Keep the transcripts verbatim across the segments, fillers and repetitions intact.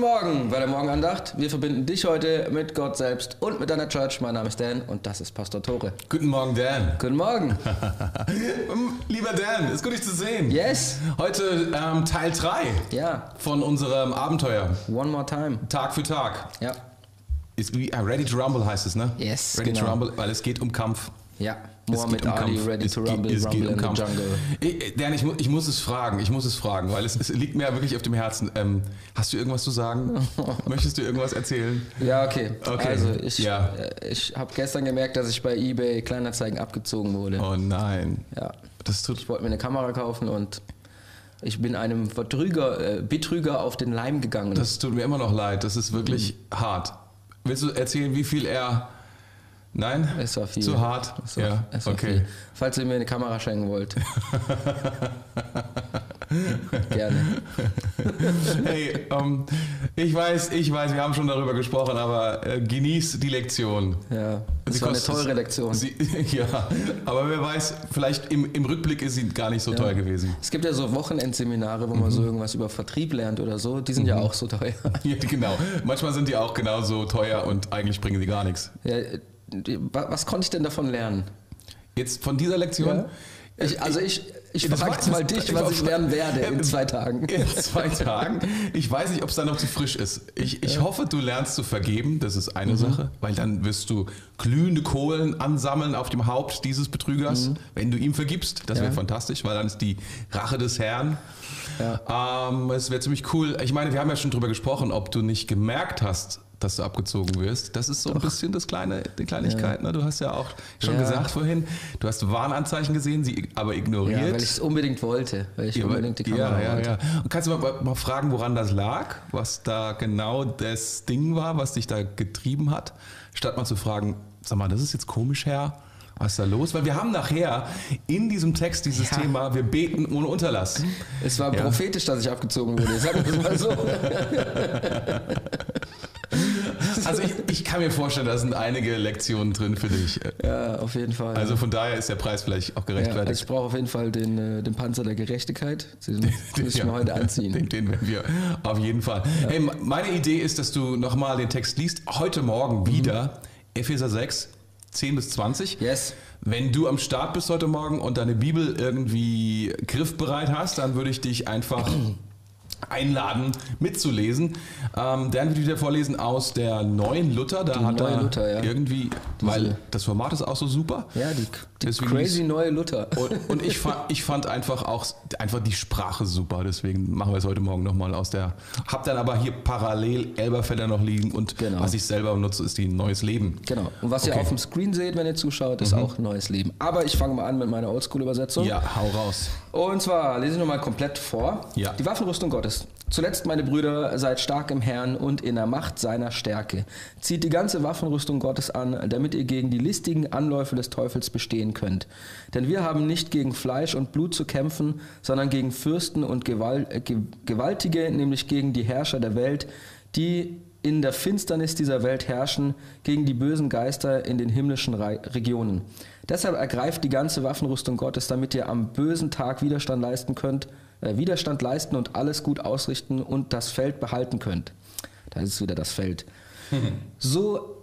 Guten Morgen bei der Morgenandacht. Wir verbinden dich heute mit Gott selbst und mit deiner Church. Mein Name ist Dan und das ist Pastor Tore. Guten Morgen, Dan. Guten Morgen. Lieber Dan, ist gut, dich zu sehen. Yes. Heute ähm, Teil drei ja. von unserem Abenteuer. One more time. Tag für Tag. Ja. Ist wie Ready to Rumble heißt es, ne? Yes, Ready genau. to Rumble, weil es geht um Kampf. Ja. Mohammed um Ali, Kampf. Ready es to Rumble, geht, Rumble um in the Jungle. Ich, Dan, ich, ich muss es fragen, ich muss es fragen, weil es, es liegt mir wirklich auf dem Herzen. Ähm, hast du irgendwas zu sagen? Möchtest du irgendwas erzählen? Ja, okay. okay. Also, ich, ja. ich habe gestern gemerkt, dass ich bei eBay Kleinanzeigen abgezogen wurde. Oh nein. Ja. Das tut ich wollte mir eine Kamera kaufen und ich bin einem Betrüger, äh, Betrüger auf den Leim gegangen. Das tut mir immer noch leid, das ist wirklich mhm. hart. Willst du erzählen, wie viel er... Nein? Es war viel. Zu hart? Es war, ja, es war okay. viel. Falls ihr mir eine Kamera schenken wollt. Gerne. Hey, um, ich weiß, ich weiß, wir haben schon darüber gesprochen, aber äh, genieß die Lektion. Ja, das war eine teure Lektion. Sie, ja, aber wer weiß, vielleicht im, im Rückblick ist sie gar nicht so ja. teuer gewesen. Es gibt ja so Wochenendseminare, wo mhm. man so irgendwas über Vertrieb lernt oder so, die sind mhm. ja auch so teuer. Ja, genau, manchmal sind die auch genauso teuer und eigentlich bringen die gar nichts. Ja, was konnte ich denn davon lernen? Jetzt von dieser Lektion? Ja. Ich, also ich... Ich frage mal dich, was ich lernen werde in zwei Tagen. In zwei Tagen? Ich weiß nicht, ob es dann noch zu frisch ist. Ich, ich hoffe, du lernst zu vergeben, das ist eine mhm. Sache, weil dann wirst du glühende Kohlen ansammeln auf dem Haupt dieses Betrügers, mhm. wenn du ihm vergibst. Das ja. wäre fantastisch, weil dann ist die Rache des Herrn. Ja. Ähm, es wäre ziemlich cool. Ich meine, wir haben ja schon drüber gesprochen, ob du nicht gemerkt hast, dass du abgezogen wirst. Das ist so Doch. ein bisschen das kleine, die Kleinigkeit. Ja. Ne? Du hast ja auch schon ja. gesagt vorhin, du hast Warnanzeichen gesehen, sie aber ignoriert. Ja, weil ich es unbedingt wollte. Weil ich ja, unbedingt die Kamera ja, ja, wollte. Ja. Und kannst du mal, mal fragen, woran das lag? Was da genau das Ding war, was dich da getrieben hat? Statt mal zu fragen, sag mal, das ist jetzt komisch, Herr. Was ist da los? Weil wir haben nachher in diesem Text dieses ja. Thema, wir beten ohne Unterlass. Es war ja. prophetisch, dass ich abgezogen wurde. Sag das mal so. Also ich, ich kann mir vorstellen, da sind einige Lektionen drin für dich. Ja, auf jeden Fall. Also von daher ist der Preis vielleicht auch gerechtfertigt. Ja, also ich brauche auf jeden Fall den, den Panzer der Gerechtigkeit. Den, den müssen wir ja, heute anziehen. Den, den werden wir auf jeden Fall. Ja. Hey, meine Idee ist, dass du nochmal den Text liest. Heute Morgen wieder mhm. Epheser sechs, zehn bis zwanzig. Yes. Wenn du am Start bist heute Morgen und deine Bibel irgendwie griffbereit hast, dann würde ich dich einfach... einladen, mitzulesen. Ähm, dann würde ich wieder vorlesen aus der neuen Luther. Da die hat neue er Luther, ja. irgendwie, Diese. weil das Format ist auch so super. Ja, die, die deswegen crazy neue Luther. Und, und ich, fand, ich fand einfach auch einfach die Sprache super. Deswegen machen wir es heute Morgen nochmal aus der. Hab dann aber hier parallel Elberfelder noch liegen und genau. was ich selber benutze, ist die Neues Leben. Genau. Und was okay. ihr auf dem Screen seht, wenn ihr zuschaut, ist mhm. auch Neues Leben. Aber ich fange mal an mit meiner Oldschool-Übersetzung. Ja, hau raus. Und zwar lese ich nochmal komplett vor. Ja. Die Waffenrüstung Gottes. Zuletzt, meine Brüder, seid stark im Herrn und in der Macht seiner Stärke. Zieht die ganze Waffenrüstung Gottes an, damit ihr gegen die listigen Anläufe des Teufels bestehen könnt. Denn wir haben nicht gegen Fleisch und Blut zu kämpfen, sondern gegen Fürsten und Gewaltige, nämlich gegen die Herrscher der Welt, die in der Finsternis dieser Welt herrschen, gegen die bösen Geister in den himmlischen Regionen. Deshalb ergreift die ganze Waffenrüstung Gottes, damit ihr am bösen Tag Widerstand leisten könnt, Widerstand leisten und alles gut ausrichten und das Feld behalten könnt. Da ist wieder das Feld. Mhm. So,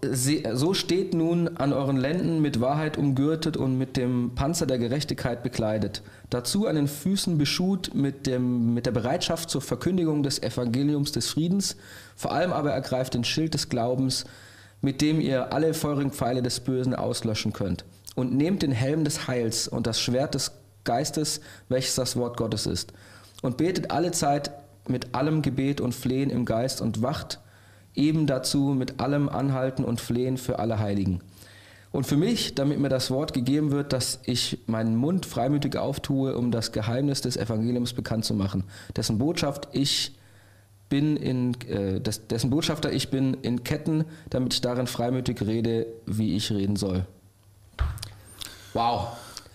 so steht nun an euren Lenden mit Wahrheit umgürtet und mit dem Panzer der Gerechtigkeit bekleidet. Dazu an den Füßen beschuht mit, dem, mit der Bereitschaft zur Verkündigung des Evangeliums des Friedens. Vor allem aber ergreift den Schild des Glaubens, mit dem ihr alle feurigen Pfeile des Bösen auslöschen könnt. Und nehmt den Helm des Heils und das Schwert des Geistes, welches das Wort Gottes ist. Und betet alle Zeit mit allem Gebet und Flehen im Geist und wacht eben dazu mit allem Anhalten und Flehen für alle Heiligen. Und für mich, damit mir das Wort gegeben wird, dass ich meinen Mund freimütig auftue, um das Geheimnis des Evangeliums bekannt zu machen, dessen Botschaft ich bin in, äh, dessen Botschafter ich bin in Ketten, damit ich darin freimütig rede, wie ich reden soll. Wow.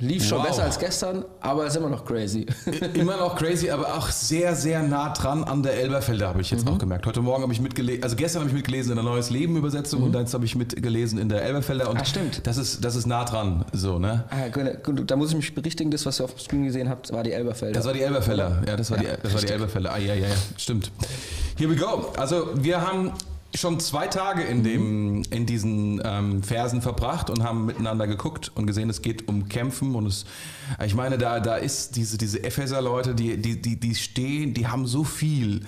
Lief schon wow. besser als gestern, aber ist immer noch crazy. Immer noch crazy, aber auch sehr, sehr nah dran an der Elberfelder, habe ich jetzt mhm. auch gemerkt. Heute Morgen habe ich mitgelesen, also gestern habe ich mitgelesen in der Neues Leben Übersetzung mhm. und jetzt habe ich mitgelesen in der Elberfelder. Und ah, stimmt. Das ist, das ist nah dran, so, ne? Ah, gut, da muss ich mich berichtigen, das, was ihr auf dem Screen gesehen habt, war die Elberfelder. Das war die Elberfelder, ja, das war, ja, die, das war die Elberfelder. Ah, ja, ja, ja, stimmt. Here we go. Also wir haben schon zwei Tage in, dem, in diesen ähm, Versen verbracht und haben miteinander geguckt und gesehen, es geht um Kämpfen und es, ich meine, da, da ist diese, diese Epheser-Leute, die, die, die, die stehen, die haben so viel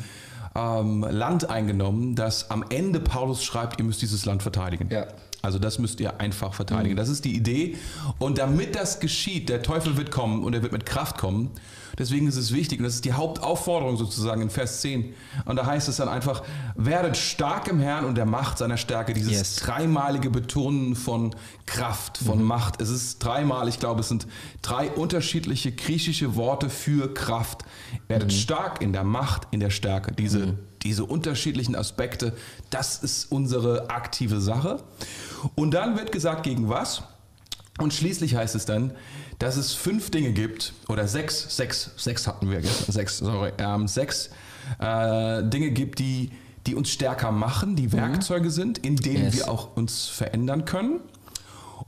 ähm, Land eingenommen, dass am Ende Paulus schreibt, ihr müsst dieses Land verteidigen. Ja. Also das müsst ihr einfach verteidigen. Mhm. Das ist die Idee. Und damit das geschieht, der Teufel wird kommen und er wird mit Kraft kommen. Deswegen ist es wichtig und das ist die Hauptaufforderung sozusagen in Vers zehn. Und da heißt es dann einfach, werdet stark im Herrn und der Macht seiner Stärke. Dieses yes. dreimalige Betonen von Kraft, von mhm. Macht. Es ist dreimal, ich glaube, es sind drei unterschiedliche griechische Worte für Kraft. Werdet mhm. stark in der Macht, in der Stärke. Diese mhm. Diese unterschiedlichen Aspekte, das ist unsere aktive Sache. Und dann wird gesagt, gegen was? Und schließlich heißt es dann, dass es fünf Dinge gibt, oder sechs, sechs, sechs hatten wir gestern, sechs, sorry, ähm, sechs äh, Dinge gibt, die, die uns stärker machen, die Werkzeuge sind, in denen yes. wir auch uns verändern können.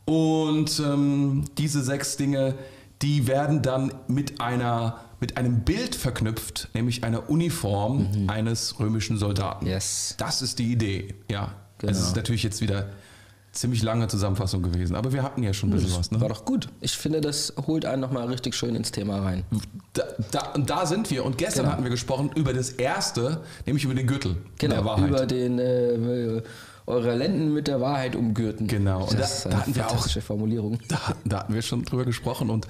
Und ähm, diese sechs Dinge, die werden dann mit einer mit einem Bild verknüpft, nämlich einer Uniform mhm. eines römischen Soldaten. Yes. Das ist die Idee. Ja, genau. Es ist natürlich jetzt wieder ziemlich lange Zusammenfassung gewesen, aber wir hatten ja schon ein bisschen das was. Ne? War doch gut. Ich finde, das holt einen nochmal richtig schön ins Thema rein. Da, da, da sind wir und gestern genau. hatten wir gesprochen über das Erste, nämlich über den Gürtel genau, der Wahrheit. Über den... Äh, eure Lenden mit der Wahrheit umgürten. Genau. Und das da, ist eine da hatten wir auch Formulierung. Da, da hatten wir schon drüber gesprochen und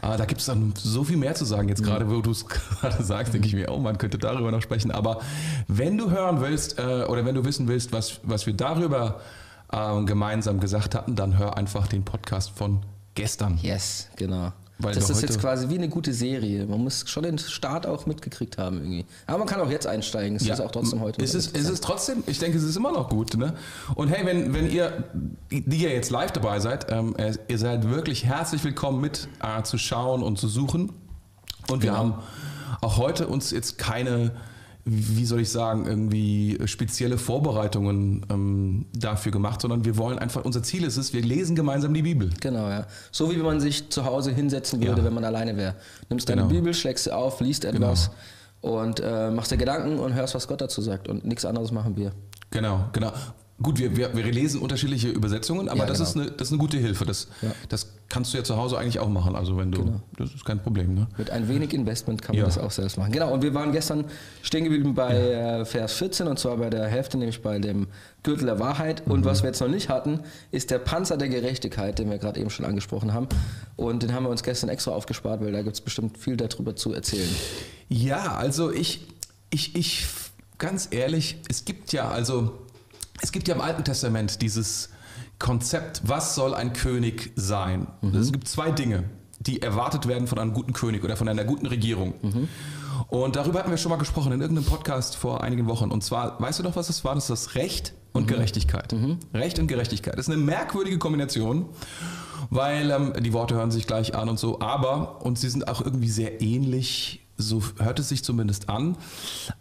ja. äh, da gibt es dann so viel mehr zu sagen. Jetzt mhm. gerade, wo du es gerade sagst, mhm. denke ich mir, oh, man könnte darüber noch sprechen. Aber wenn du hören willst äh, oder wenn du wissen willst, was, was wir darüber äh, gemeinsam gesagt hatten, dann hör einfach den Podcast von gestern. Yes, genau. Weil das ist jetzt quasi wie eine gute Serie. Man muss schon den Start auch mitgekriegt haben irgendwie. Aber man kann auch jetzt einsteigen. Es ja. ist auch trotzdem heute. Es ist, es ist trotzdem, ich denke, es ist immer noch gut. Ne? Und hey, wenn, wenn ihr, die ihr jetzt live dabei seid, ähm, ihr seid wirklich herzlich willkommen mit äh, zu schauen und zu suchen. Und wir genau. haben auch heute uns jetzt keine, wie soll ich sagen, irgendwie spezielle Vorbereitungen ähm, dafür gemacht, sondern wir wollen einfach, unser Ziel ist es, wir lesen gemeinsam die Bibel. Genau, ja. So wie man sich zu Hause hinsetzen würde, ja. wenn man alleine wäre. Nimmst deine genau. Bibel, schlägst sie auf, liest etwas genau. und äh, machst dir Gedanken und hörst, was Gott dazu sagt und nichts anderes machen wir. Genau, genau. Gut, wir, wir, wir lesen unterschiedliche Übersetzungen, aber ja, das, genau. ist eine, das ist eine gute Hilfe. Das, ja. das kannst du ja zu Hause eigentlich auch machen. Also wenn du, genau. das ist kein Problem. Ne? Mit ein wenig Investment kann man ja. das auch selbst machen. Genau, und wir waren gestern stehen geblieben bei ja. Vers vierzehn und zwar bei der Hälfte, nämlich bei dem Gürtel der Wahrheit. Und mhm. was wir jetzt noch nicht hatten, ist der Panzer der Gerechtigkeit, den wir gerade eben schon angesprochen haben. Und den haben wir uns gestern extra aufgespart, weil da gibt es bestimmt viel darüber zu erzählen. Ja, also ich, ich, ich, ganz ehrlich, es gibt ja also... Es gibt ja im Alten Testament dieses Konzept, was soll ein König sein? Mhm. Es gibt zwei Dinge, die erwartet werden von einem guten König oder von einer guten Regierung. Mhm. Und darüber hatten wir schon mal gesprochen in irgendeinem Podcast vor einigen Wochen. Und zwar, weißt du noch, was das war? Das ist das Recht und mhm. Gerechtigkeit. Mhm. Recht und Gerechtigkeit. Das ist eine merkwürdige Kombination, weil ähm, die Worte hören sich gleich an und so, aber, und sie sind auch irgendwie sehr ähnlich, so hört es sich zumindest an.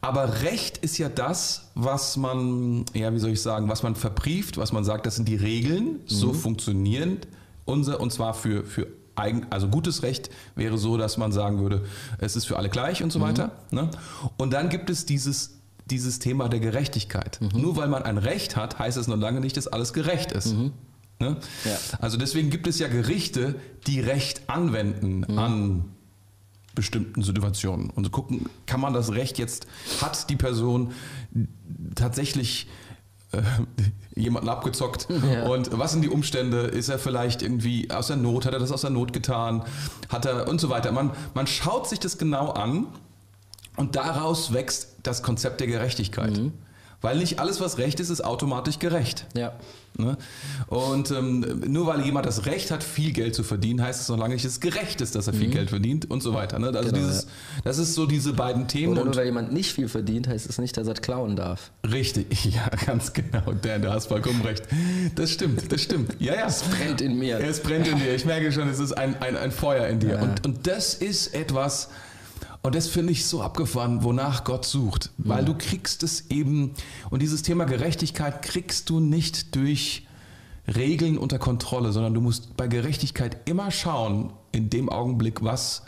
Aber Recht ist ja das, was man, ja, wie soll ich sagen, was man verbrieft, was man sagt, das sind die Regeln, mhm. so funktionieren unser, und zwar für, für eigen, also gutes Recht wäre so, dass man sagen würde, es ist für alle gleich und so mhm. weiter. Ne? Und dann gibt es dieses, dieses Thema der Gerechtigkeit. Mhm. Nur weil man ein Recht hat, heißt es noch lange nicht, dass alles gerecht ist. Mhm. Ne? Ja. Also deswegen gibt es ja Gerichte, die Recht anwenden mhm. an bestimmten Situationen und zu gucken, kann man das Recht jetzt, hat die Person tatsächlich äh, jemanden abgezockt ja. und was sind die Umstände, ist er vielleicht irgendwie aus der Not, hat er das aus der Not getan, hat er und so weiter. Man, man schaut sich das genau an und daraus wächst das Konzept der Gerechtigkeit. Mhm. Weil nicht alles, was recht ist, ist automatisch gerecht. Ja. Ne? Und ähm, nur weil jemand das Recht hat, viel Geld zu verdienen, heißt es noch lange nicht, dass es gerecht ist, dass er mhm. viel Geld verdient und so weiter. Ne? Also genau, dieses, ja. das ist so diese beiden Themen. Oder nur weil jemand nicht viel verdient, heißt es nicht, dass er klauen darf. Richtig, ja, ganz genau. Dan, du hast vollkommen recht. Das stimmt, das stimmt. Ja, ja. Es brennt in mir. Es brennt in dir. Ich merke schon, es ist ein, ein, ein Feuer in dir. Ja. Und, und das ist etwas... Und das finde ich so abgefahren, wonach Gott sucht, weil du kriegst es eben, und dieses Thema Gerechtigkeit kriegst du nicht durch Regeln unter Kontrolle, sondern du musst bei Gerechtigkeit immer schauen, in dem Augenblick, was,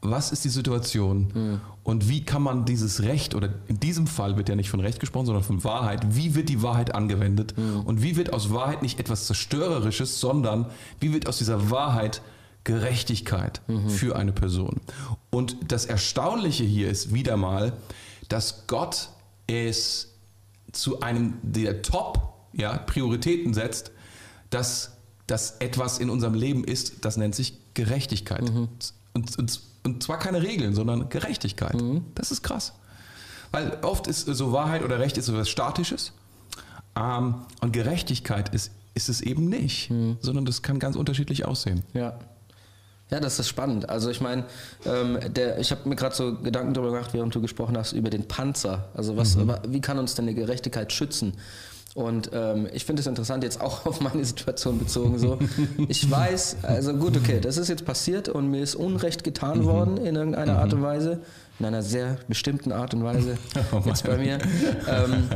was ist die Situation mhm. und wie kann man dieses Recht, oder in diesem Fall wird ja nicht von Recht gesprochen, sondern von Wahrheit, wie wird die Wahrheit angewendet mhm. und wie wird aus Wahrheit nicht etwas Zerstörerisches, sondern wie wird aus dieser Wahrheit Gerechtigkeit mhm. für eine Person. Und das Erstaunliche hier ist wieder mal, dass Gott es zu einem der Top, ja, Prioritäten setzt, dass das etwas in unserem Leben ist, das nennt sich Gerechtigkeit. Mhm. Und, und, und zwar keine Regeln, sondern Gerechtigkeit. Mhm. Das ist krass. Weil oft ist so Wahrheit oder Recht ist so etwas Statisches. Ähm, und Gerechtigkeit ist, ist es eben nicht, mhm. sondern das kann ganz unterschiedlich aussehen. Ja. Ja, das ist spannend. Also ich meine, ähm, der, ich habe mir gerade so Gedanken darüber gemacht, während du gesprochen hast, über den Panzer. Also was, mhm. wie kann uns denn die Gerechtigkeit schützen? Und ähm, ich finde es interessant, jetzt auch auf meine Situation bezogen. So, ich weiß, also gut, okay, das ist jetzt passiert und mir ist Unrecht getan mhm. worden in irgendeiner mhm. Art und Weise, in einer sehr bestimmten Art und Weise oh jetzt bei mir. Ähm,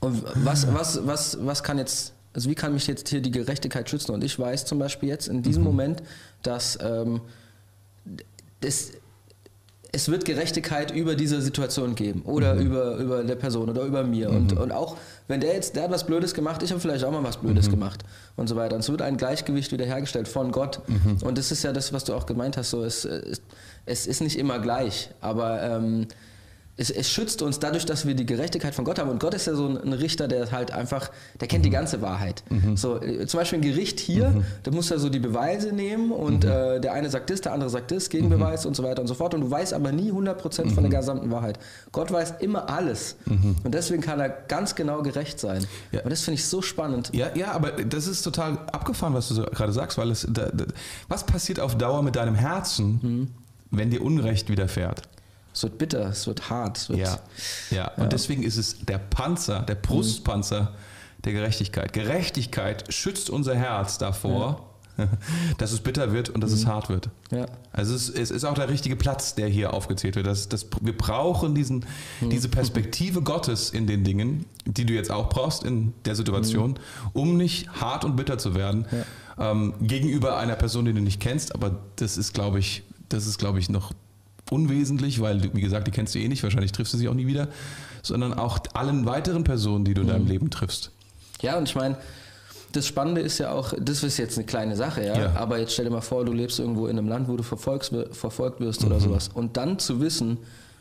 und was, was, was, was kann jetzt... Also wie kann mich jetzt hier die Gerechtigkeit schützen? Und ich weiß zum Beispiel jetzt in diesem mhm. Moment, dass ähm, das, es wird Gerechtigkeit über diese Situation geben oder mhm. über, über der Person oder über mir. Mhm. Und, und auch wenn der jetzt, der hat was Blödes gemacht, ich habe vielleicht auch mal was Blödes mhm. gemacht und so weiter. Und es wird ein Gleichgewicht wiederhergestellt von Gott. Mhm. Und das ist ja das, was du auch gemeint hast. So, es, es ist nicht immer gleich, aber... Ähm, Es, es schützt uns dadurch, dass wir die Gerechtigkeit von Gott haben. Und Gott ist ja so ein, ein Richter, der halt einfach, der kennt mhm. die ganze Wahrheit. Mhm. So, zum Beispiel ein Gericht hier, mhm. da musst du ja so die Beweise nehmen und mhm. äh, der eine sagt das, der andere sagt das, Gegenbeweis mhm. und so weiter und so fort. Und du weißt aber nie hundert Prozent mhm. von der gesamten Wahrheit. Gott weiß immer alles. Mhm. Und deswegen kann er ganz genau gerecht sein. Ja. Und das finde ich so spannend. Ja, ja, aber das ist total abgefahren, was du so gerade sagst, weil es, da, da, was passiert auf Dauer mit deinem Herzen, mhm. wenn dir Unrecht widerfährt? Es wird bitter, es wird hart. Es wird, ja, ja, und ja. deswegen ist es der Panzer, der Brustpanzer mhm. der Gerechtigkeit. Gerechtigkeit schützt unser Herz davor, ja. dass es bitter wird und dass mhm. es hart wird. Ja. Also es, es ist auch der richtige Platz, der hier aufgezählt wird. Das, das, wir brauchen diesen, mhm. diese Perspektive Gottes in den Dingen, die du jetzt auch brauchst in der Situation, mhm. um nicht hart und bitter zu werden ja. ähm, gegenüber einer Person, die du nicht kennst. Aber das ist, glaube ich, das ist, glaube ich, noch unwesentlich, weil, wie gesagt, die kennst du eh nicht, wahrscheinlich triffst du sie auch nie wieder, sondern auch allen weiteren Personen, die du in deinem mhm. Leben triffst. Ja, und ich meine, das Spannende ist ja auch, das ist jetzt eine kleine Sache, ja? ja, aber jetzt stell dir mal vor, du lebst irgendwo in einem Land, wo du verfolgst, verfolgt wirst mhm. oder sowas und dann zu wissen,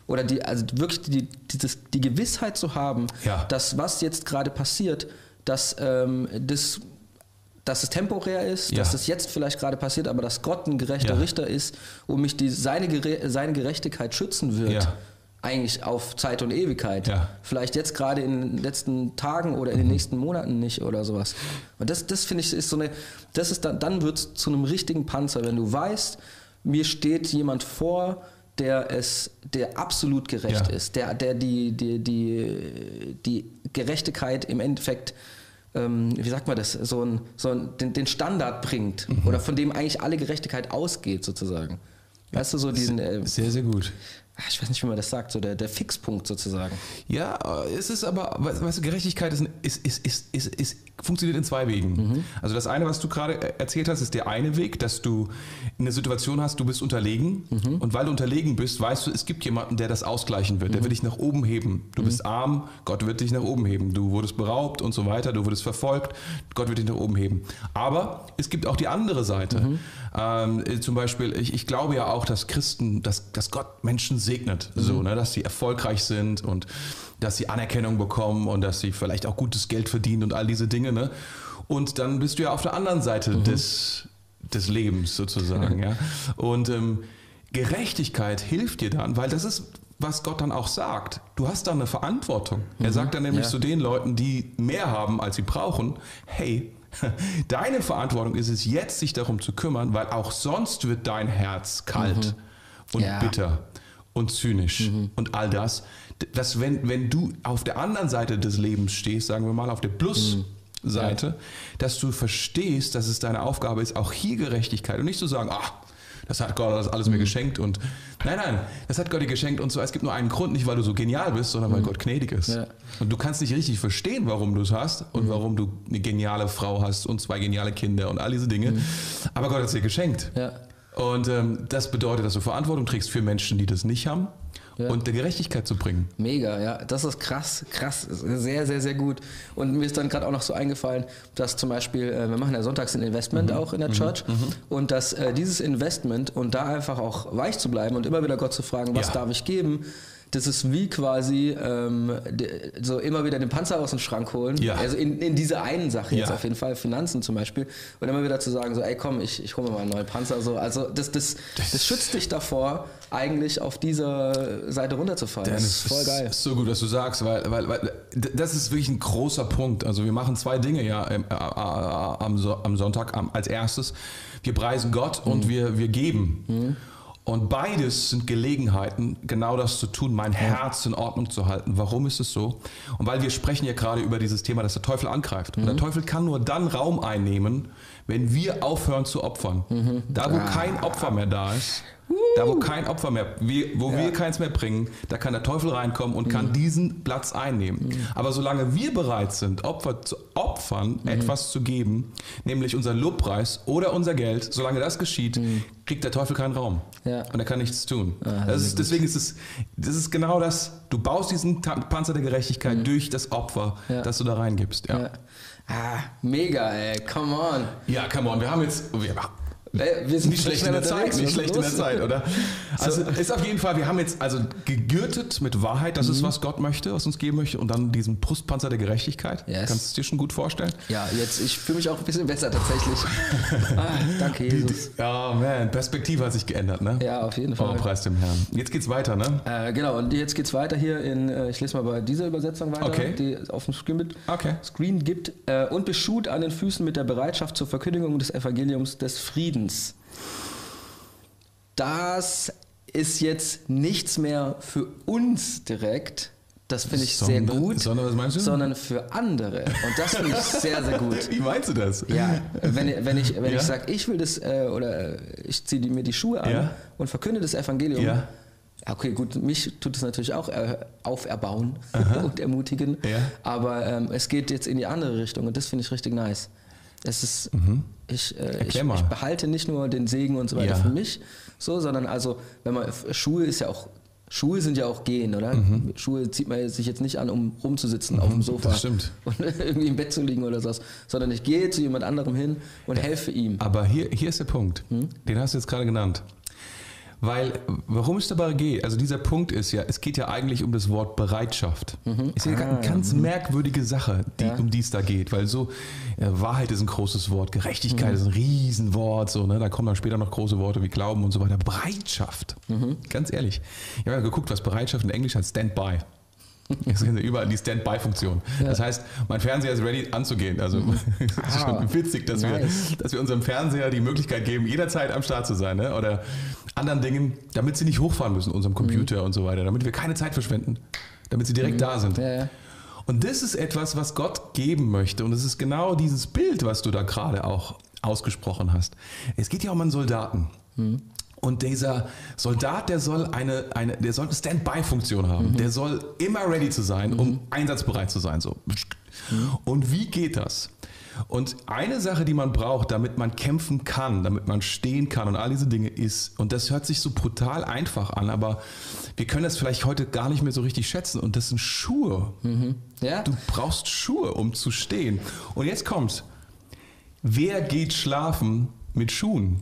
oder die, also wirklich die, dieses, die Gewissheit zu haben, ja. dass was jetzt gerade passiert, dass ähm, das... dass es temporär ist, ja. dass es jetzt vielleicht gerade passiert, aber dass Gott ein gerechter ja. Richter ist und mich die, seine, Gere seine Gerechtigkeit schützen wird, ja. eigentlich auf Zeit und Ewigkeit. Ja. Vielleicht jetzt gerade in den letzten Tagen oder in mhm. den nächsten Monaten nicht oder sowas. Und das, das finde ich, ist so eine, das ist dann, dann wird es zu einem richtigen Panzer, wenn du weißt, mir steht jemand vor, der es, der absolut gerecht ja. ist, der, der die, die, die, die Gerechtigkeit im Endeffekt, wie sagt man das, so, ein, so ein, den, den Standard bringt mhm. oder von dem eigentlich alle Gerechtigkeit ausgeht sozusagen. Weißt du, so diesen... Äh, sehr, sehr gut. Ich weiß nicht, wie man das sagt, so der, der Fixpunkt sozusagen. Ja, es ist aber, weißt du, Gerechtigkeit ist, ist, ist, ist, ist, ist, funktioniert in zwei Wegen. Mhm. Also das eine, was du gerade erzählt hast, ist der eine Weg, dass du eine Situation hast, du bist unterlegen mhm. und weil du unterlegen bist, weißt du, es gibt jemanden, der das ausgleichen wird, mhm. der will dich nach oben heben. Du mhm. bist arm, Gott wird dich nach oben heben. Du wurdest beraubt und so weiter, du wurdest verfolgt, Gott wird dich nach oben heben. Aber es gibt auch die andere Seite. Mhm. Ähm, zum Beispiel, ich, ich glaube ja auch, dass Christen, dass, dass Gott Menschen segnet, mhm. so, ne, dass sie erfolgreich sind und dass sie Anerkennung bekommen und dass sie vielleicht auch gutes Geld verdienen und all diese Dinge. Ne? Und dann bist du ja auf der anderen Seite mhm. des, des Lebens sozusagen. ja. Und ähm, Gerechtigkeit hilft dir dann, weil das ist, was Gott dann auch sagt. Du hast da eine Verantwortung. Mhm. Er sagt dann nämlich ja. zu den Leuten, die mehr haben, als sie brauchen, hey, deine Verantwortung ist es jetzt, sich darum zu kümmern, weil auch sonst wird dein Herz kalt mhm. und ja. bitter. Und zynisch mhm. und all das, dass wenn, wenn du auf der anderen Seite des Lebens stehst, sagen wir mal auf der Plus-Seite, mhm. ja. dass du verstehst, dass es deine Aufgabe ist, auch hier Gerechtigkeit und nicht zu sagen, ach, das hat Gott alles, alles mhm. mir geschenkt und nein, nein, das hat Gott dir geschenkt und so, es gibt nur einen Grund, nicht weil du so genial bist, sondern mhm. weil Gott gnädig ist. Ja. Und du kannst nicht richtig verstehen, warum du es hast und mhm. warum du eine geniale Frau hast und zwei geniale Kinder und all diese Dinge, mhm. aber Gott hat es dir geschenkt. Ja. Und ähm, das bedeutet, dass du Verantwortung trägst für Menschen, die das nicht haben, ja, und der Gerechtigkeit zu bringen. Mega, ja. Das ist krass, krass. Sehr, sehr, sehr gut. Und mir ist dann gerade auch noch so eingefallen, dass zum Beispiel, äh, wir machen ja sonntags ein Investment, mhm, auch in der Church, mhm, und dass äh, dieses Investment und da einfach auch weich zu bleiben und immer wieder Gott zu fragen, was, ja, darf ich geben? Das ist wie quasi ähm, so immer wieder den Panzer aus dem Schrank holen, ja, also in, in dieser einen Sache, ja, jetzt auf jeden Fall, Finanzen zum Beispiel, und immer wieder zu sagen so, ey komm, ich, ich hole mir mal einen neuen Panzer, so. Also das, das, das, das schützt dich davor, eigentlich auf dieser Seite runterzufallen. Das ist voll geil. Ist so gut, was du sagst, weil, weil, weil das ist wirklich ein großer Punkt. Also wir machen zwei Dinge ja äh, äh, am, so am Sonntag am, als erstes. Wir preisen Gott, mhm, und wir, wir geben. Mhm. Und beides sind Gelegenheiten, genau das zu tun, mein Herz in Ordnung zu halten. Warum ist es so? Und weil wir sprechen ja gerade über dieses Thema, dass der Teufel angreift. Mhm. Und der Teufel kann nur dann Raum einnehmen, wenn wir aufhören zu opfern. Mhm. Da, wo ah. kein Opfer mehr da ist, uh. da, wo kein Opfer mehr, wo ja. wir keins mehr bringen, da kann der Teufel reinkommen und mhm. kann diesen Platz einnehmen. Mhm. Aber solange wir bereit sind, Opfer zu opfern, mhm. etwas zu geben, nämlich unseren Lobpreis oder unser Geld, solange das geschieht, mhm. kriegt der Teufel keinen Raum. Ja. Und er kann nichts tun. Ah, das ist, deswegen ist es, das ist genau das, du baust diesen Panzer der Gerechtigkeit mhm. durch das Opfer, ja. das du da reingibst. Ja. Ja. Ah, mega, ey, come on. Ja, come on, wir haben jetzt... Wir, ey, wir sind nicht schlecht in der Zeit, nicht schlecht in der Zeit, oder? Also so. Ist auf jeden Fall, wir haben jetzt also gegürtet mit Wahrheit, das mhm. ist, was Gott möchte, was uns geben möchte, und dann diesen Brustpanzer der Gerechtigkeit. Yes. Kannst du es dir schon gut vorstellen? Ja, jetzt, ich fühle mich auch ein bisschen besser tatsächlich. ah, danke, Jesus. Die, die, oh man, Perspektive hat sich geändert, ne? Ja, auf jeden Fall. Oh, preis dem Herrn. Jetzt geht's weiter, ne? Äh, genau, und jetzt geht's weiter hier in, äh, ich lese mal bei dieser Übersetzung weiter, okay. die auf dem Screen, mit, okay. Screen gibt, äh, und beschut an den Füßen mit der Bereitschaft zur Verkündigung des Evangeliums des Friedens. Das ist jetzt nichts mehr für uns direkt, das finde ich Sonder, sehr gut, Sonder, was meinst du? Sondern für andere, und das finde ich sehr, sehr gut. Wie meinst du das? Ja, wenn, wenn ich, wenn ja? ich sage, ich will das, äh, oder ich ziehe mir die Schuhe an ja? und verkünde das Evangelium, ja. Okay, gut, mich tut es natürlich auch äh, auferbauen und ermutigen, ja. aber ähm, es geht jetzt in die andere Richtung, und das finde ich richtig nice. Es ist, mhm. ich, äh, ich, ich behalte nicht nur den Segen und so weiter ja. für mich, so, sondern also, wenn man, Schuhe ist ja auch, Schuhe sind ja auch gehen, oder? Mhm. Schuhe zieht man sich jetzt nicht an, um rumzusitzen mhm. auf dem Sofa und irgendwie im Bett zu liegen oder sowas, sondern ich gehe zu jemand anderem hin und ja. helfe ihm. Aber hier, hier ist der Punkt, hm? den hast du jetzt gerade genannt. Weil, warum es dabei geht, also dieser Punkt ist ja, es geht ja eigentlich um das Wort Bereitschaft. Mhm. Ist ja ah, eine ganz mhm. merkwürdige Sache, die, ja. um die es da geht, weil so, ja, Wahrheit ist ein großes Wort, Gerechtigkeit mhm. ist ein Riesenwort, so, ne? Da kommen dann später noch große Worte wie Glauben und so weiter. Bereitschaft, mhm. ganz ehrlich. Ich habe ja geguckt, was Bereitschaft in Englisch heißt, Standby. Es sind überall die Standby-Funktion. Ja. Das heißt, mein Fernseher ist ready anzugehen. Also es ah, ist schon witzig, dass, nice. wir, dass wir unserem Fernseher die Möglichkeit geben, jederzeit am Start zu sein. Ne? Oder anderen Dingen, damit sie nicht hochfahren müssen, unserem Computer mhm. und so weiter. Damit wir keine Zeit verschwenden. Damit sie direkt mhm. da sind. Ja, ja. Und das ist etwas, was Gott geben möchte. Und es ist genau dieses Bild, was du da gerade auch ausgesprochen hast. Es geht ja um einen Soldaten. Mhm. Und dieser Soldat, der soll eine, eine, der soll eine Standby-Funktion haben. Mhm. Der soll immer ready zu sein, um mhm. einsatzbereit zu sein. So. Und wie geht das? Und eine Sache, die man braucht, damit man kämpfen kann, damit man stehen kann und all diese Dinge ist, und das hört sich so brutal einfach an, aber wir können das vielleicht heute gar nicht mehr so richtig schätzen, und das sind Schuhe. Mhm. Ja. Du brauchst Schuhe, um zu stehen. Und jetzt kommt's. Wer geht schlafen mit Schuhen?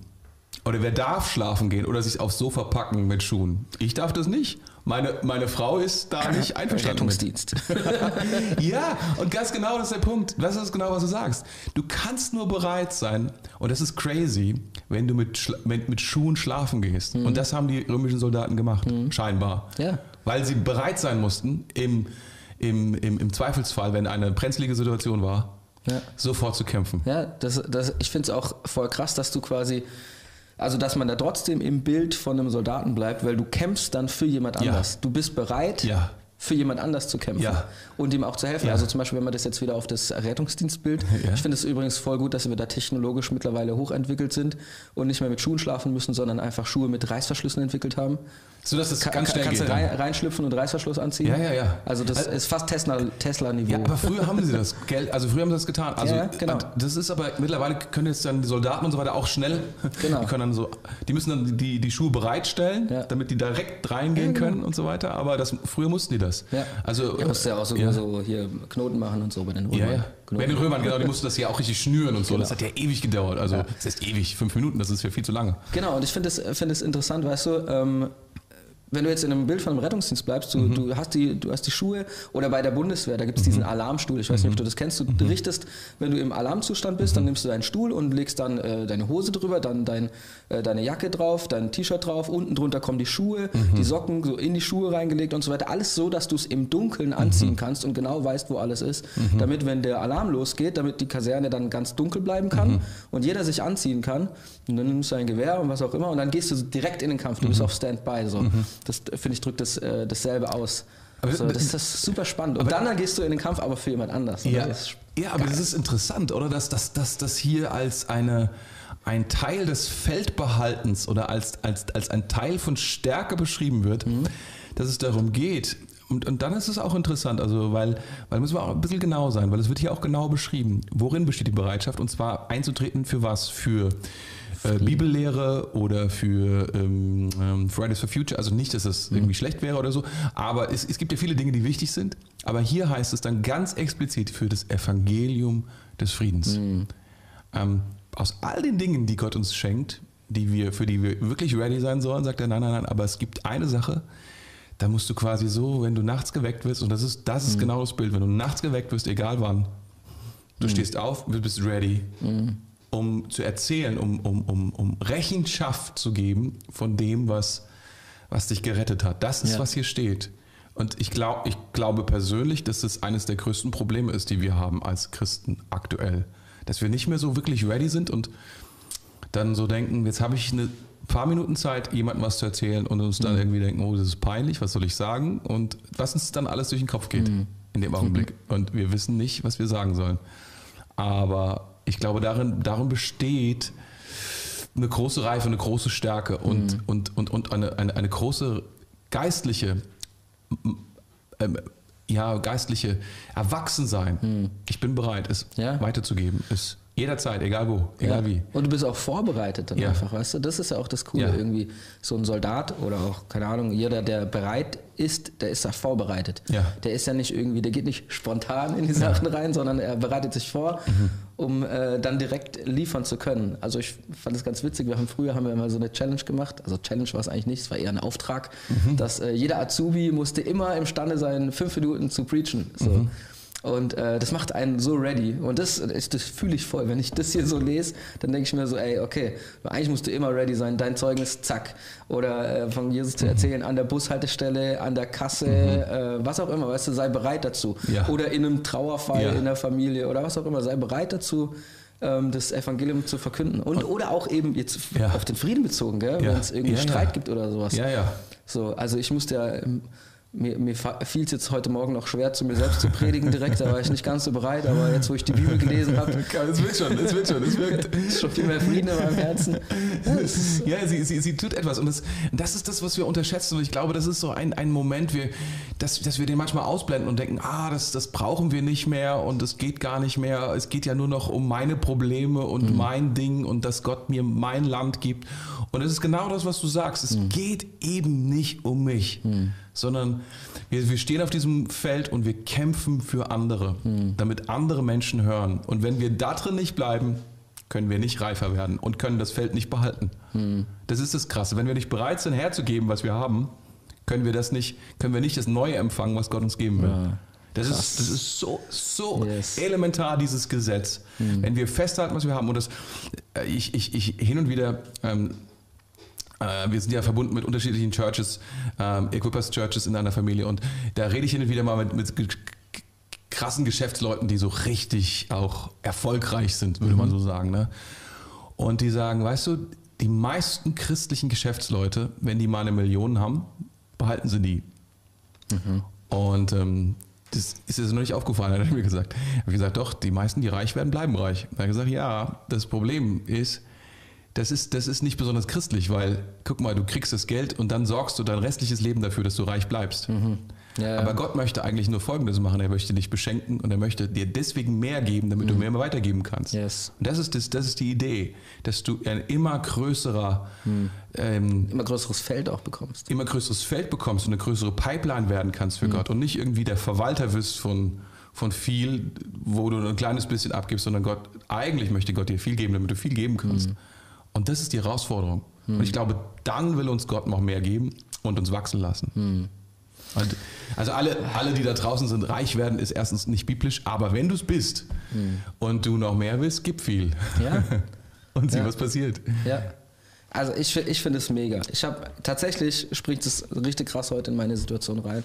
Oder wer darf schlafen gehen oder sich aufs Sofa packen mit Schuhen? Ich darf das nicht. Meine, meine Frau ist da nicht einverstanden mit. Ja, und ganz genau, das ist der Punkt. Das ist genau, was du sagst. Du kannst nur bereit sein, und das ist crazy, wenn du mit, mit, mit Schuhen schlafen gehst. Mhm. Und das haben die römischen Soldaten gemacht, mhm. scheinbar. Ja. Weil sie bereit sein mussten, im, im, im, im Zweifelsfall, wenn eine brenzlige Situation war, ja. sofort zu kämpfen. Ja, das, das, ich finde es auch voll krass, dass du quasi... Also, dass man da trotzdem im Bild von einem Soldaten bleibt, weil du kämpfst dann für jemand anders. Ja. Du bist bereit ja. für jemand anders zu kämpfen, ja, und ihm auch zu helfen. Ja. Also zum Beispiel, wenn man das jetzt wieder auf das Rettungsdienstbild, ja, ich finde es übrigens voll gut, dass wir da technologisch mittlerweile hochentwickelt sind und nicht mehr mit Schuhen schlafen müssen, sondern einfach Schuhe mit Reißverschlüssen entwickelt haben. So, dass es Ka- ganz schnell kannst geht. Kannst du rein, reinschlüpfen und Reißverschluss anziehen? Ja, ja, ja. Also das also, ist fast Tesla, Tesla-Niveau. Ja, aber früher haben sie das, gell? Also früher haben sie das getan. Also ja, genau. Das ist aber, mittlerweile können jetzt dann die Soldaten und so weiter auch schnell, genau, die können dann so, die müssen dann die, die Schuhe bereitstellen, ja, damit die direkt reingehen, ja, genau, können und so weiter. Aber das, früher mussten die das. Ja, also, ja, musste ja auch so, ja, so hier Knoten machen und so bei den Römern. Ja, ja. Bei den Römern, genau, die mussten das ja auch richtig schnüren und so. Genau. Das hat ja ewig gedauert. Also ja, das ist ewig, fünf Minuten, das ist ja viel zu lange. Genau, und ich finde es find interessant, weißt du, ähm, wenn du jetzt in einem Bild von einem Rettungsdienst bleibst, du, mhm. du, hast, die, du hast die Schuhe, oder bei der Bundeswehr, da gibt es diesen mhm. Alarmstuhl, ich weiß nicht, ob du das kennst, du mhm. richtest, wenn du im Alarmzustand bist, dann nimmst du deinen Stuhl und legst dann äh, deine Hose drüber, dann dein, äh, deine Jacke drauf, dein T-Shirt drauf, unten drunter kommen die Schuhe, mhm. die Socken so in die Schuhe reingelegt und so weiter, alles so, dass du es im Dunkeln anziehen mhm. kannst und genau weißt, wo alles ist, mhm. damit, wenn der Alarm losgeht, damit die Kaserne dann ganz dunkel bleiben kann mhm. und jeder sich anziehen kann, und dann nimmst du ein Gewehr und was auch immer und dann gehst du direkt in den Kampf, du mhm. bist auf Standby so. Mhm. Das, finde ich, drückt das, äh, dasselbe aus. Also, das, das ist super spannend. Und dann, dann gehst du in den Kampf, aber für jemand anders. Ja, ja, aber das ist interessant, oder? Dass das dass, dass hier als eine, ein Teil des Feldbehaltens oder als, als, als ein Teil von Stärke beschrieben wird, mhm. dass es darum geht. Und, und dann ist es auch interessant, also weil, weil müssen wir auch ein bisschen genau sein, weil es wird hier auch genau beschrieben, worin besteht die Bereitschaft, und zwar einzutreten für was? Für Äh, Bibellehre oder für ähm, Fridays for Future, also nicht, dass es irgendwie mhm. schlecht wäre oder so, aber es, es gibt ja viele Dinge, die wichtig sind, aber hier heißt es dann ganz explizit für das Evangelium des Friedens. Mhm. Ähm, aus all den Dingen, die Gott uns schenkt, die wir, für die wir wirklich ready sein sollen, sagt er, nein, nein, nein, aber es gibt eine Sache, da musst du quasi so, wenn du nachts geweckt wirst, und das ist, das ist mhm. genau das Bild, wenn du nachts geweckt wirst, egal wann, du mhm. stehst auf, du bist ready. Mhm. um zu erzählen, um, um, um, um Rechenschaft zu geben von dem, was, was dich gerettet hat. Das ist, ja, was hier steht. Und ich, glaub, ich glaube persönlich, dass das eines der größten Probleme ist, die wir haben als Christen aktuell. Dass wir nicht mehr so wirklich ready sind und dann so denken, jetzt habe ich eine paar Minuten Zeit, jemandem was zu erzählen und uns dann mhm. irgendwie denken, oh, das ist peinlich, was soll ich sagen? Und was uns dann alles durch den Kopf geht mhm. in dem Augenblick. Mhm. Und wir wissen nicht, was wir sagen sollen. Aber ich glaube, darin, darin besteht eine große Reife, eine große Stärke und, mhm. und, und, und eine, eine, eine große geistliche, ähm, ja, geistliche Erwachsensein. Mhm. Ich bin bereit, es ja. weiterzugeben. Es jederzeit, egal wo, egal ja. wie. Und du bist auch vorbereitet dann ja. einfach, weißt du? Das ist ja auch das Coole, ja. irgendwie so ein Soldat oder auch, keine Ahnung, jeder, der bereit ist, der ist da vorbereitet. Ja. Der ist ja nicht irgendwie, der geht nicht spontan in die Sachen ja. rein, sondern er bereitet sich vor, mhm. um äh, dann direkt liefern zu können. Also ich fand es ganz witzig, wir haben früher haben wir immer so eine Challenge gemacht, also Challenge war es eigentlich nicht, es war eher ein Auftrag, mhm. dass äh, jeder Azubi musste immer imstande sein, fünf Minuten zu preachen. So. Mhm. Und äh, das macht einen so ready. Und das, das fühle ich voll. Wenn ich das hier so lese, dann denke ich mir so, ey, okay, eigentlich musst du immer ready sein. Dein Zeugnis, zack. Oder äh, von Jesus zu erzählen, an der Bushaltestelle, an der Kasse, mhm. äh, was auch immer. Weißt du, sei bereit dazu. Ja. Oder in einem Trauerfall, ja. in der Familie oder was auch immer. Sei bereit dazu, ähm, das Evangelium zu verkünden. Und, Und oder auch eben jetzt ja. auf den Frieden bezogen, ja. wenn es irgendwie ja, Streit ja. gibt oder sowas. Ja, ja. So, also ich musste ja... Mir, mir fiel es jetzt heute Morgen noch schwer, zu mir selbst zu predigen direkt, da war ich nicht ganz so bereit, aber jetzt, wo ich die Bibel gelesen habe... Es wird schon, es wird schon, es wirkt. Es ist schon viel mehr Frieden in meinem Herzen. Ja, ja, sie, sie, sie tut etwas und das, das ist das, was wir unterschätzen, und ich glaube, das ist so ein, ein Moment, wir, dass, dass wir den manchmal ausblenden und denken, ah, das, das brauchen wir nicht mehr und es geht gar nicht mehr, es geht ja nur noch um meine Probleme und mhm. mein Ding und dass Gott mir mein Land gibt, und es ist genau das, was du sagst, es mhm. geht eben nicht um mich. Mhm. Sondern wir, wir stehen auf diesem Feld und wir kämpfen für andere, hm. damit andere Menschen hören. Und wenn wir da drin nicht bleiben, können wir nicht reifer werden und können das Feld nicht behalten. Hm. Das ist das Krasse. Wenn wir nicht bereit sind, herzugeben, was wir haben, können wir das nicht, können wir nicht das Neue empfangen, was Gott uns geben will. Ja. Das ist, das ist so, so yes. elementar, dieses Gesetz. Hm. Wenn wir festhalten, was wir haben, und das, ich, ich, ich hin und wieder, ähm, wir sind ja verbunden mit unterschiedlichen Churches, ähm, Equippers Churches in einer Familie, und da rede ich hin und wieder mal mit, mit krassen Geschäftsleuten, die so richtig auch erfolgreich sind, würde mhm. man so sagen. Ne? Und die sagen, weißt du, die meisten christlichen Geschäftsleute, wenn die mal eine Million haben, behalten sie die. Mhm. Und ähm, das ist jetzt noch nicht aufgefallen, hat er mir gesagt. Ich habe gesagt, doch, die meisten, die reich werden, bleiben reich. Und er hat gesagt, ja, das Problem ist, das ist, das ist nicht besonders christlich, weil, guck mal, du kriegst das Geld und dann sorgst du dein restliches Leben dafür, dass du reich bleibst. Mhm. Ja, aber ja. Gott möchte eigentlich nur Folgendes machen. Er möchte dich beschenken und er möchte dir deswegen mehr geben, damit mhm. du mehr weitergeben kannst. Yes. Und das ist, das, das ist die Idee, dass du ein immer größerer... Mhm. Ähm, immer größeres Feld auch bekommst. Immer größeres Feld bekommst und eine größere Pipeline werden kannst für mhm. Gott. Und nicht irgendwie der Verwalter wirst von... von viel, wo du ein kleines bisschen abgibst, sondern Gott, eigentlich möchte Gott dir viel geben, damit du viel geben kannst. Mhm. Und das ist die Herausforderung. Mhm. Und ich glaube, dann will uns Gott noch mehr geben und uns wachsen lassen. Mhm. Und also alle, alle, die da draußen sind, reich werden, ist erstens nicht biblisch, aber wenn du es bist mhm. und du noch mehr willst, gib viel. Ja. Und sieh, ja. was passiert. Ja. Also ich, ich finde es mega. Ich habe tatsächlich, springt es richtig krass heute in meine Situation rein.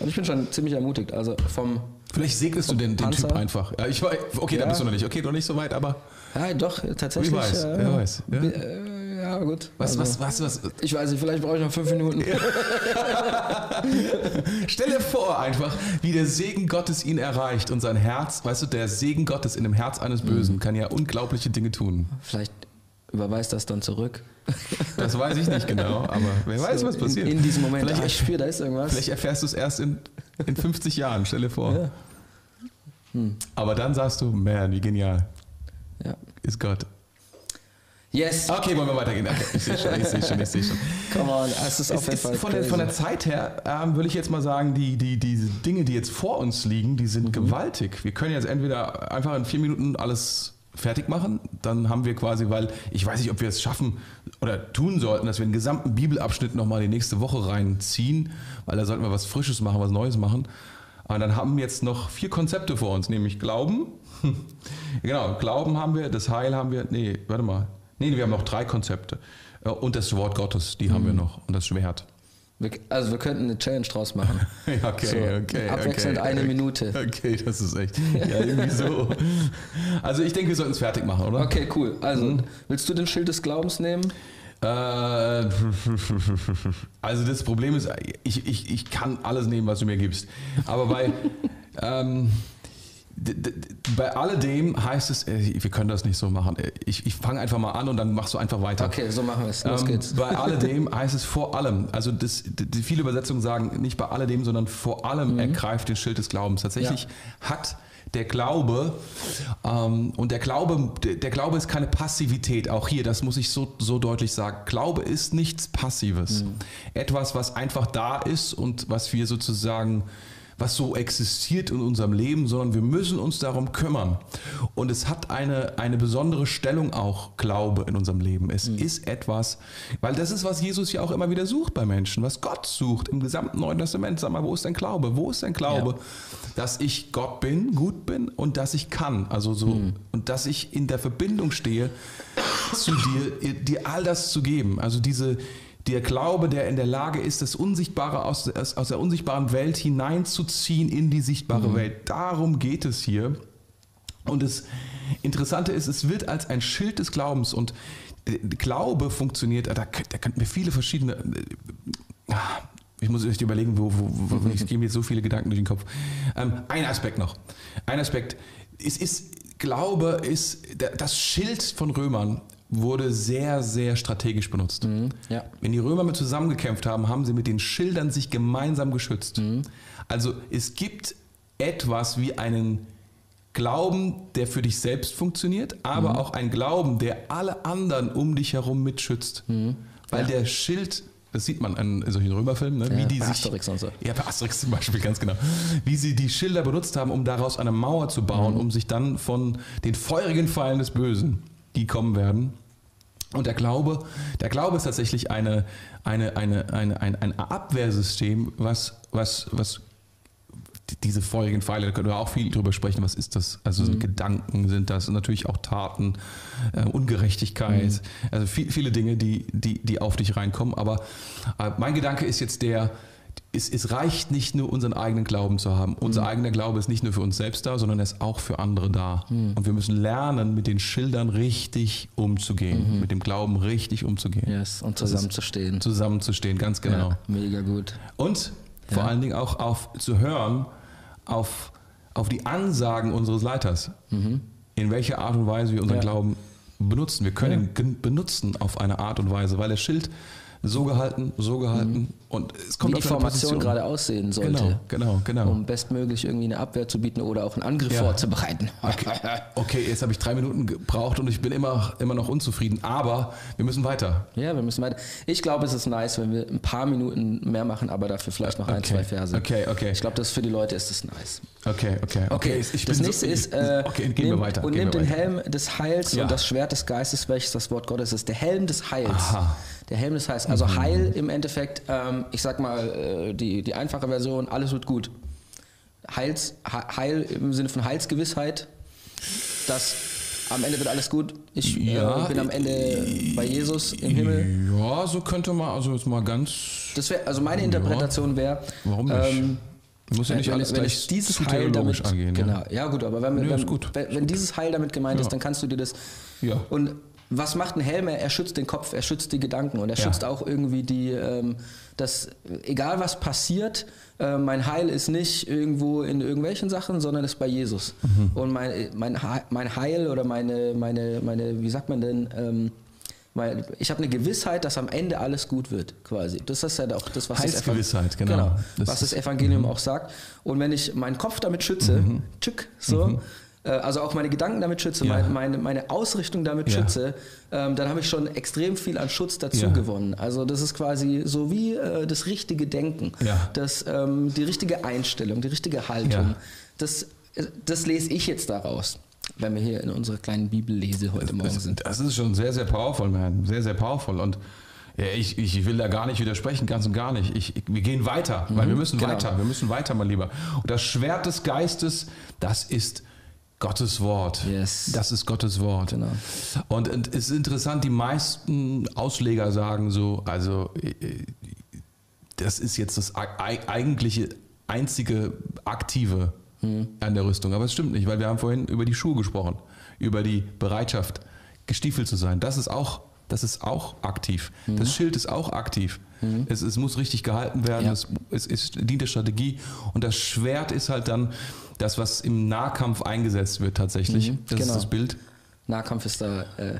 Und ich bin schon ziemlich ermutigt. Also vom Vielleicht segnest vom du den, den Typ einfach. Ja, ich war, okay, ja. da bist du noch nicht. Okay, noch nicht so weit, aber... Ja, doch, tatsächlich. Wie weiß, äh, wer weiß. Ja, äh, ja gut. Was, also, was, was, was? Ich weiß nicht, vielleicht brauche ich noch fünf Minuten. Ja. Stell dir vor einfach, wie der Segen Gottes ihn erreicht und sein Herz, weißt du, der Segen Gottes in dem Herz eines Bösen mhm. kann ja unglaubliche Dinge tun. Vielleicht überweist das dann zurück. Das weiß ich nicht genau, aber wer so, weiß, was passiert. In, in diesem Moment, vielleicht, ah, ich spüre, da ist irgendwas. Vielleicht erfährst du es erst in, in fünfzig Jahren, stell dir vor. Ja. Hm. Aber dann sagst du, man, wie genial. Ja. Ist Gott. Yes. Okay, wollen wir weitergehen. Okay, ich sehe schon, ich sehe schon, ich sehe schon. Come on, es ist auf jeden Fall von der, von der Zeit her ähm, würde ich jetzt mal sagen, die, die, diese Dinge, die jetzt vor uns liegen, die sind mhm. gewaltig. Wir können jetzt entweder einfach in vier Minuten alles... fertig machen, dann haben wir quasi, weil ich weiß nicht, ob wir es schaffen oder tun sollten, dass wir den gesamten Bibelabschnitt nochmal die nächste Woche reinziehen, weil da sollten wir was Frisches machen, was Neues machen. Aber dann haben wir jetzt noch vier Konzepte vor uns, nämlich Glauben. Genau, Glauben haben wir, das Heil haben wir, nee, warte mal, nee, wir haben noch drei Konzepte. Und das Wort Gottes, die mhm. haben wir noch und das Schwert. Also wir könnten eine Challenge draus machen. Okay, so, okay, abwechselnd okay, eine okay. Minute. Okay, das ist echt. Ja, irgendwie so. Also ich denke, wir sollten es fertig machen, oder? Okay, cool. Also mhm. willst du den Schild des Glaubens nehmen? Äh, also das Problem ist, ich, ich, ich kann alles nehmen, was du mir gibst. Aber bei, ähm, d, d, bei alledem heißt es, wir können das nicht so machen. Ich, ich fange einfach mal an und dann machst du einfach weiter. Okay, so machen wir es. Los ähm, geht's. Bei alledem heißt es vor allem, also das, die viele Übersetzungen sagen nicht bei alledem, sondern vor allem mhm. ergreift den Schild des Glaubens. Tatsächlich ja. hat der Glaube, ähm, und der Glaube, der Glaube ist keine Passivität, auch hier, das muss ich so, so deutlich sagen. Glaube ist nichts Passives. Mhm. Etwas, was einfach da ist und was wir sozusagen... was so existiert in unserem Leben, sondern wir müssen uns darum kümmern. Und es hat eine, eine besondere Stellung auch, Glaube, in unserem Leben. Es mhm. ist etwas, weil das ist, was Jesus ja auch immer wieder sucht bei Menschen, was Gott sucht im gesamten Neuen Testament. Sag mal, wo ist dein Glaube? Wo ist dein Glaube, ja. dass ich Gott bin, gut bin und dass ich kann? Also so, mhm. und dass ich in der Verbindung stehe, zu dir, dir all das zu geben. Also diese Der Glaube, der in der Lage ist, das Unsichtbare aus, aus der unsichtbaren Welt hineinzuziehen in die sichtbare mhm. Welt. Darum geht es hier. Und das Interessante ist, es wird als ein Schild des Glaubens. Und Glaube funktioniert, da, da könnten wir viele verschiedene... Ich muss echt überlegen, wo, wo, wo mhm. ich gehe mir jetzt so viele Gedanken durch den Kopf. Ähm, ein Aspekt noch. Ein Aspekt. Es ist, Glaube ist das Schild von Römern. Wurde sehr, sehr strategisch benutzt. Mhm, ja. Wenn die Römer mit zusammengekämpft haben, haben sie mit den Schildern sich gemeinsam geschützt. Mhm. Also es gibt etwas wie einen Glauben, der für dich selbst funktioniert, aber mhm. auch einen Glauben, der alle anderen um dich herum mitschützt. Mhm. Weil ja. der Schild, das sieht man an solchen Römerfilmen, ne? wie ja, die bei sich, Asterix und so. Ja, bei Asterix zum Beispiel, ganz genau. Wie sie die Schilder benutzt haben, um daraus eine Mauer zu bauen, mhm. um sich dann von den feurigen Pfeilen des Bösen, die kommen werden, und der Glaube, der Glaube ist tatsächlich eine, eine, eine, eine, ein, ein Abwehrsystem, was, was, was diese feurigen Pfeile, da können wir auch viel drüber sprechen, was ist das? Also mhm. sind Gedanken, sind das natürlich auch Taten, äh, Ungerechtigkeit, mhm. also viel, viele Dinge, die, die, die auf dich reinkommen. Aber äh, mein Gedanke ist jetzt der, es, es reicht nicht nur, unseren eigenen Glauben zu haben. Unser mhm. eigener Glaube ist nicht nur für uns selbst da, sondern er ist auch für andere da. Mhm. Und wir müssen lernen, mit den Schildern richtig umzugehen, mhm. mit dem Glauben richtig umzugehen. Yes, und zusammenzustehen. Zusammenzustehen, ganz genau. Ja, mega gut. Und Ja. Vor allen Dingen auch auf zu hören, auf, auf die Ansagen unseres Leiters, mhm. in welcher Art und Weise wir unseren ja. Glauben benutzen. Wir können ja. ihn benutzen auf eine Art und Weise, weil das Schild so gehalten, so gehalten mhm. und es kommt wie auf die Formation gerade aussehen sollte, genau, genau, genau. um bestmöglich irgendwie eine Abwehr zu bieten oder auch einen Angriff ja. vorzubereiten. Okay, okay, jetzt habe ich drei Minuten gebraucht und ich bin immer, immer noch unzufrieden, aber wir müssen weiter. Ja, wir müssen weiter. Ich glaube, es ist nice, wenn wir ein paar Minuten mehr machen, aber dafür vielleicht noch okay. ein, zwei Verse. Okay, okay. Ich glaube, das für die Leute ist es nice. Okay, okay. okay. okay ich das bin nächste so, ist, äh, okay, gehen nehmt, wir weiter. Und nehmt den weiter. Helm des Heils ja. und das Schwert des Geistes, welches das Wort Gottes ist. Der Helm des Heils. Aha. Der Helm des Heils. Also Heil im Endeffekt, ähm, ich sag mal, äh, die, die einfache Version, alles wird gut. Heils, Heil im Sinne von Heilsgewissheit, dass am Ende wird alles gut. Ich ja, äh, bin am Ende bei Jesus im Himmel. Ja, so könnte man, also jetzt mal ganz... Das wär, also meine Interpretation wäre... Warum nicht? Ähm, muss ja nicht wenn, alles wenn gleich dieses zu Heil damit, angehen. Genau, ja. ja gut, aber wenn, nee, wenn, gut. wenn, wenn dieses Heil damit gemeint ja. ist, dann kannst du dir das... Ja. Und was macht ein Helm? Er schützt den Kopf, er schützt die Gedanken und er ja. schützt auch irgendwie die, ähm, dass egal was passiert, äh, mein Heil ist nicht irgendwo in irgendwelchen Sachen, sondern ist bei Jesus. Mhm. Und mein, mein, mein Heil oder meine, meine, meine, wie sagt man denn, ähm, mein, ich habe eine Gewissheit, dass am Ende alles gut wird, quasi. Das ist ja halt auch das, was das Gewissheit, genau. Genau, das, was das Evangelium mhm. auch sagt. Und wenn ich meinen Kopf damit schütze, mhm. tschick, so, mhm. also auch meine Gedanken damit schütze, ja. meine, meine Ausrichtung damit ja. schütze, ähm, dann habe ich schon extrem viel an Schutz dazu ja. gewonnen. Also das ist quasi so wie äh, das richtige Denken, ja. das, ähm, die richtige Einstellung, die richtige Haltung. Ja. Das, das lese ich jetzt daraus, wenn wir hier in unserer kleinen Bibellese heute das, Morgen sind. Das ist schon sehr, sehr powerful, man. Sehr, sehr powerful. Und ja, ich, ich will da gar nicht widersprechen, ganz und gar nicht. Ich, ich, wir gehen weiter, mhm, weil wir müssen genau. weiter, wir müssen weiter, mein Lieber. Und das Schwert des Geistes, das ist Gottes Wort. Yes. Das ist Gottes Wort. Genau. Und, und es ist interessant, die meisten Ausleger sagen so, also das ist jetzt das eigentliche, einzige Aktive hm. an der Rüstung. Aber es stimmt nicht, weil wir haben vorhin über die Schuhe gesprochen, über die Bereitschaft, gestiefelt zu sein. Das ist auch, das ist auch aktiv. Hm. Das Schild ist auch aktiv. Hm. Es, es muss richtig gehalten werden. Ja. Es, es, es dient der Strategie. Und das Schwert ist halt dann das, was im Nahkampf eingesetzt wird tatsächlich, mhm, das genau. ist das Bild. Nahkampf ist da äh,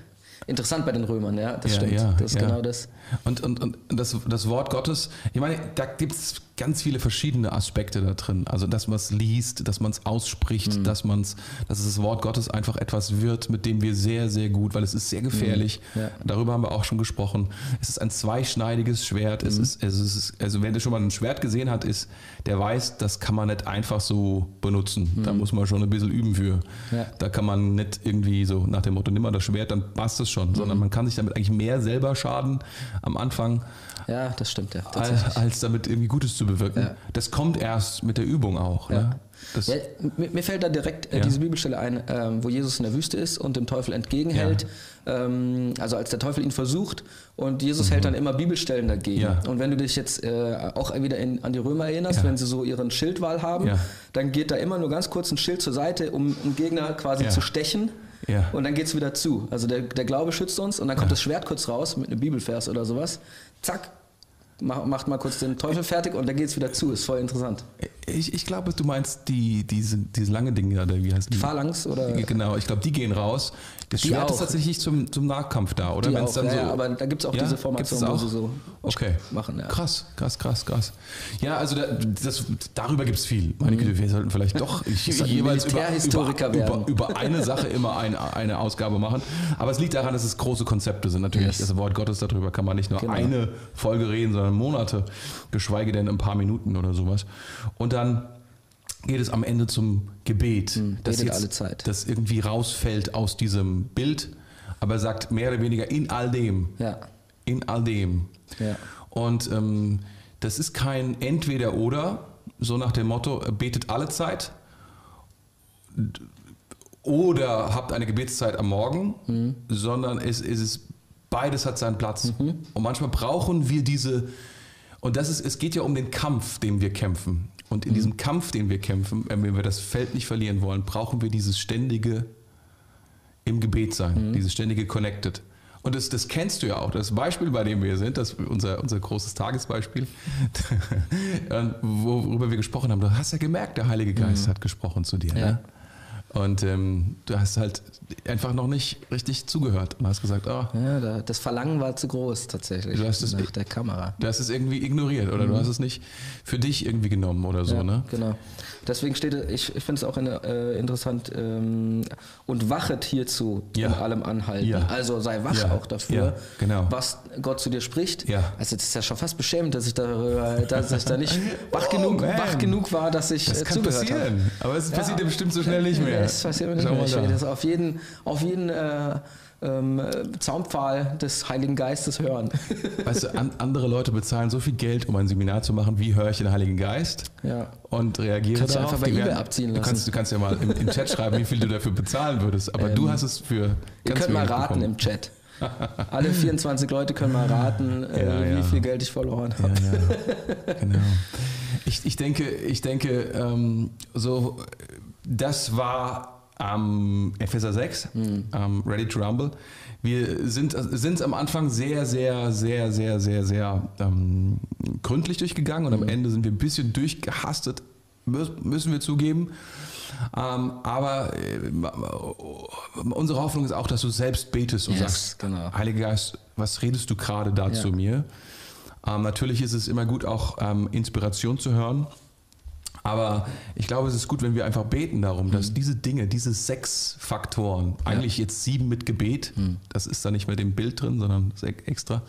interessant bei den Römern, ja, das ja, stimmt, ja, das ist ja. genau das. Und, und, und das, das Wort Gottes, ich meine, da gibt es ganz viele verschiedene Aspekte da drin, also dass man es liest, dass man es ausspricht, mhm. dass man es, dass das Wort Gottes einfach etwas wird, mit dem wir sehr, sehr gut, weil es ist sehr gefährlich, mhm, ja. darüber haben wir auch schon gesprochen, es ist ein zweischneidiges Schwert, mhm. es ist, es ist, also wer schon mal ein Schwert gesehen hat, ist, der weiß, das kann man nicht einfach so benutzen, mhm. da muss man schon ein bisschen üben für, ja. da kann man nicht irgendwie so nach dem Motto, nimm mal das Schwert, dann passt es schon, mhm. sondern man kann sich damit eigentlich mehr selber schaden am Anfang, ja, das stimmt, ja, als, als damit irgendwie Gutes zu bewirken. Ja. Das kommt erst mit der Übung auch. Ja. Ne? Das ja, mir fällt da direkt äh, ja. diese Bibelstelle ein, ähm, wo Jesus in der Wüste ist und dem Teufel entgegenhält. Ja. Ähm, also als der Teufel ihn versucht und Jesus mhm. hält dann immer Bibelstellen dagegen. Ja. Und wenn du dich jetzt äh, auch wieder in, an die Römer erinnerst, ja. wenn sie so ihren Schildwall haben, ja. dann geht da immer nur ganz kurz ein Schild zur Seite, um einen Gegner quasi ja. zu stechen. Ja. Und dann geht es wieder zu. Also der, der Glaube schützt uns und dann kommt ja. das Schwert kurz raus mit einem Bibelvers oder sowas. Zack. Macht mal kurz den Teufel fertig und dann geht's wieder zu. Ist voll interessant. Ich, ich glaube, du meinst die, diese, diese lange Dinge, oder wie heißt die? Phalanx oder? Genau, ich glaube, die gehen raus. Das die Schwert auch. Ist tatsächlich zum, zum Nahkampf da, oder? Die wenn's auch, dann ja, so, ja, aber da gibt es auch ja, diese Formation, auch? Wo sie so okay. machen. Ja. Krass, krass, krass, krass. Ja, also da, das, darüber gibt es viel. Meine Güte, wir sollten vielleicht doch ich, jeweils über, über, über, über eine Sache immer ein, eine Ausgabe machen. Aber es liegt daran, dass es große Konzepte sind. Natürlich, yes. das Wort Gottes, darüber kann man nicht nur genau. eine Folge reden, sondern Monate, geschweige denn ein paar Minuten oder sowas. Und dann geht es am Ende zum Gebet, mhm, das jetzt alle Zeit. Das irgendwie rausfällt aus diesem Bild, aber sagt mehr oder weniger in all dem, ja. in all dem. Ja. Und ähm, das ist kein Entweder-Oder, so nach dem Motto, betet alle Zeit oder habt eine Gebetszeit am Morgen, mhm. sondern es, es ist beides hat seinen Platz. Mhm. Und manchmal brauchen wir diese, und das ist, es geht ja um den Kampf, den wir kämpfen. Und in mhm. diesem Kampf, den wir kämpfen, wenn wir das Feld nicht verlieren wollen, brauchen wir dieses ständige im Gebet sein, mhm. dieses ständige Connected. Und das, das kennst du ja auch. Das Beispiel, bei dem wir sind, das unser, unser großes Tagesbeispiel, worüber wir gesprochen haben, du hast ja gemerkt, der Heilige Geist mhm. hat gesprochen zu dir. Ja. Ne? Und ähm, du hast halt einfach noch nicht richtig zugehört und hast gesagt, oh. Ja, das Verlangen war zu groß tatsächlich du hast es nach der Kamera. Du hast es irgendwie ignoriert oder mhm. du hast es nicht für dich irgendwie genommen oder so, ja, ne? Genau. Deswegen steht, ich, ich finde es auch eine, äh, interessant, ähm, und wachet hierzu ja. in allem anhalten. Ja. Also sei wach ja. auch dafür, ja. genau. was Gott zu dir spricht. Ja. Also das ist ja schon fast beschämend, dass ich darüber, dass ich da nicht wach, oh, genug, wach genug war, dass ich das äh, zugehört habe. Das kann passieren, aber es ja. passiert ja bestimmt so schnell nicht mehr. Das passiert mir nicht. Ich will das auf jeden, auf jeden äh, äh, Zaunpfahl des Heiligen Geistes hören. Weißt du, an, andere Leute bezahlen so viel Geld, um ein Seminar zu machen, wie höre ich den Heiligen Geist? Ja. Und reagiere kannst darauf. Kannst du einfach bei eBay abziehen lassen. Du kannst, du kannst ja mal im, im Chat schreiben, wie viel du dafür bezahlen würdest. Aber ähm, du hast es für ganz Ihr könnt mal raten bekommen. Im Chat. Alle vierundzwanzig Leute können mal raten, ja, äh, ja. wie viel Geld ich verloren habe. Ja, ja. Genau. Ich, ich denke, ich denke ähm, so... Das war am ähm, Epheser sechs, mhm. ähm, Ready to Rumble. Wir sind es am Anfang sehr, sehr, sehr, sehr, sehr, sehr ähm, gründlich durchgegangen und mhm. am Ende sind wir ein bisschen durchgehastet, müssen wir zugeben. Ähm, aber äh, unsere Hoffnung ist auch, dass du selbst betest und yes, sagst, genau. Heiliger Geist, was redest du gerade da ja. zu mir? Ähm, natürlich ist es immer gut, auch ähm, Inspiration zu hören. Aber ich glaube, es ist gut, wenn wir einfach beten darum, dass mhm. diese Dinge, diese sechs Faktoren, eigentlich ja. jetzt sieben mit Gebet, mhm. das ist da nicht mehr dem Bild drin, sondern extra,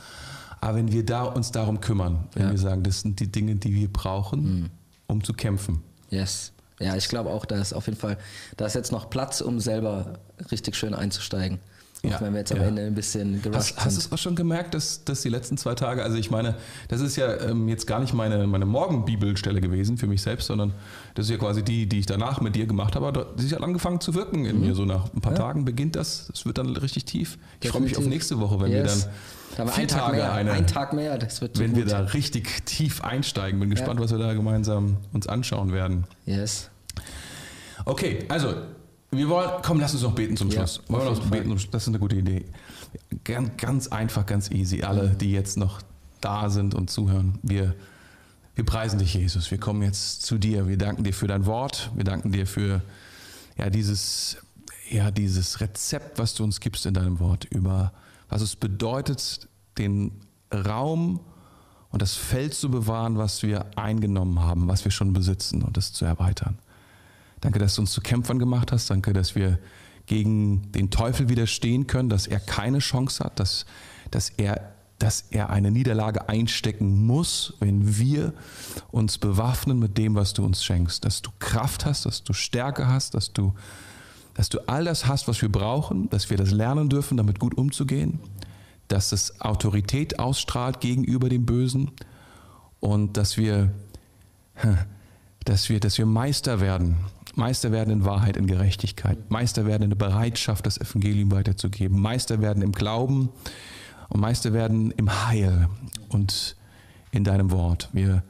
aber wenn wir da uns darum kümmern, wenn ja. wir sagen, das sind die Dinge, die wir brauchen, mhm. um zu kämpfen. Yes. Ja, ich glaube auch, da ist auf jeden Fall, da ist jetzt noch Platz, um selber richtig schön einzusteigen. Auch ja, wenn wir jetzt am ja. Ende ein bisschen gerusht sind. Hast du es auch schon gemerkt, dass, dass die letzten zwei Tage, also ich meine, das ist ja ähm, jetzt gar nicht meine, meine Morgenbibelstelle gewesen für mich selbst, sondern das ist ja quasi die, die ich danach mit dir gemacht habe. Sie hat angefangen zu wirken in mhm. mir. So nach ein paar ja. Tagen beginnt das. Es wird dann richtig tief. Ich freue mich auf nächste Woche, wenn yes. wir dann vier Tage mehr, eine, einen Tag mehr, das wird wenn gut. wir da richtig tief einsteigen. Bin gespannt, ja. was wir da gemeinsam uns anschauen werden. Yes. Okay, also... Wir wollen, komm, lass uns noch beten zum Schluss. Ja, wollen wir noch beten zum Schluss? Das ist eine gute Idee. Ganz, ganz einfach, ganz easy. Alle, die jetzt noch da sind und zuhören, wir, wir preisen dich, Jesus. Wir kommen jetzt zu dir. Wir danken dir für dein Wort. Wir danken dir für ja, dieses, ja, dieses Rezept, was du uns gibst in deinem Wort, über was es bedeutet, den Raum und das Feld zu bewahren, was wir eingenommen haben, was wir schon besitzen und es zu erweitern. Danke, dass du uns zu Kämpfern gemacht hast. Danke, dass wir gegen den Teufel widerstehen können, dass er keine Chance hat, dass, dass, er, dass er eine Niederlage einstecken muss, wenn wir uns bewaffnen mit dem, was du uns schenkst. Dass du Kraft hast, dass du Stärke hast, dass du, dass du all das hast, was wir brauchen, dass wir das lernen dürfen, damit gut umzugehen, dass es Autorität ausstrahlt gegenüber dem Bösen und dass wir, dass wir, dass wir Meister werden. Meister werden in Wahrheit, in Gerechtigkeit. Meister werden in der Bereitschaft, das Evangelium weiterzugeben. Meister werden im Glauben und Meister werden im Heil und in deinem Wort. Wir,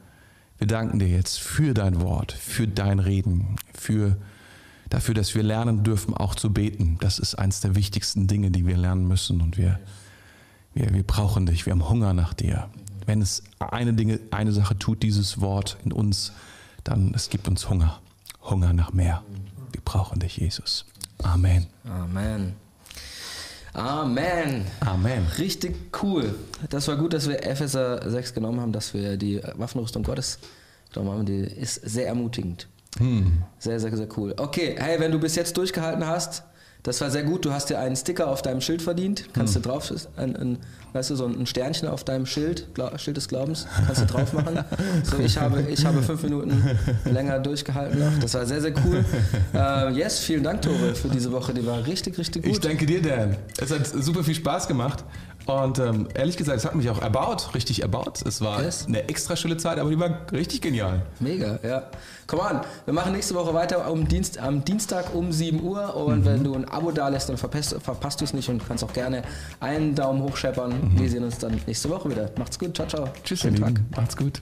wir danken dir jetzt für dein Wort, für dein Reden, für, dafür, dass wir lernen dürfen, auch zu beten. Das ist eines der wichtigsten Dinge, die wir lernen müssen. Und wir, wir, wir brauchen dich, wir haben Hunger nach dir. Wenn es eine, Dinge, eine Sache tut, dieses Wort in uns, dann es gibt uns Hunger. Hunger nach mehr. Wir brauchen dich, Jesus. Amen. Amen. Amen. Amen. Richtig cool. Das war gut, dass wir Epheser sechs genommen haben, dass wir die Waffenrüstung Gottes genommen haben. Die ist sehr ermutigend. Hm. Sehr, sehr, sehr cool. Okay, hey, wenn du bis jetzt durchgehalten hast, das war sehr gut. Du hast dir einen Sticker auf deinem Schild verdient. Kannst hm. du drauf, ein, ein, weißt du, so ein Sternchen auf deinem Schild, Gla Schild des Glaubens, kannst du drauf machen. So, ich habe, ich habe fünf Minuten länger durchgehalten noch. Das war sehr, sehr cool. Uh, yes, vielen Dank, Tore, für diese Woche. Die war richtig, richtig gut. Ich danke dir, Dan. Es hat super viel Spaß gemacht. Und ähm, ehrlich gesagt, es hat mich auch erbaut, richtig erbaut. Es war yes. eine extra schöne Zeit, aber die war richtig genial. Mega, ja. Komm an, wir machen nächste Woche weiter um Dienst, am Dienstag um sieben Uhr. Und mhm. wenn du ein Abo da lässt, dann verpasst, verpasst du es nicht und kannst auch gerne einen Daumen hoch scheppern. Mhm. Wir sehen uns dann nächste Woche wieder. Macht's gut, ciao, ciao. Tschüss, schönen Tag. Macht's gut.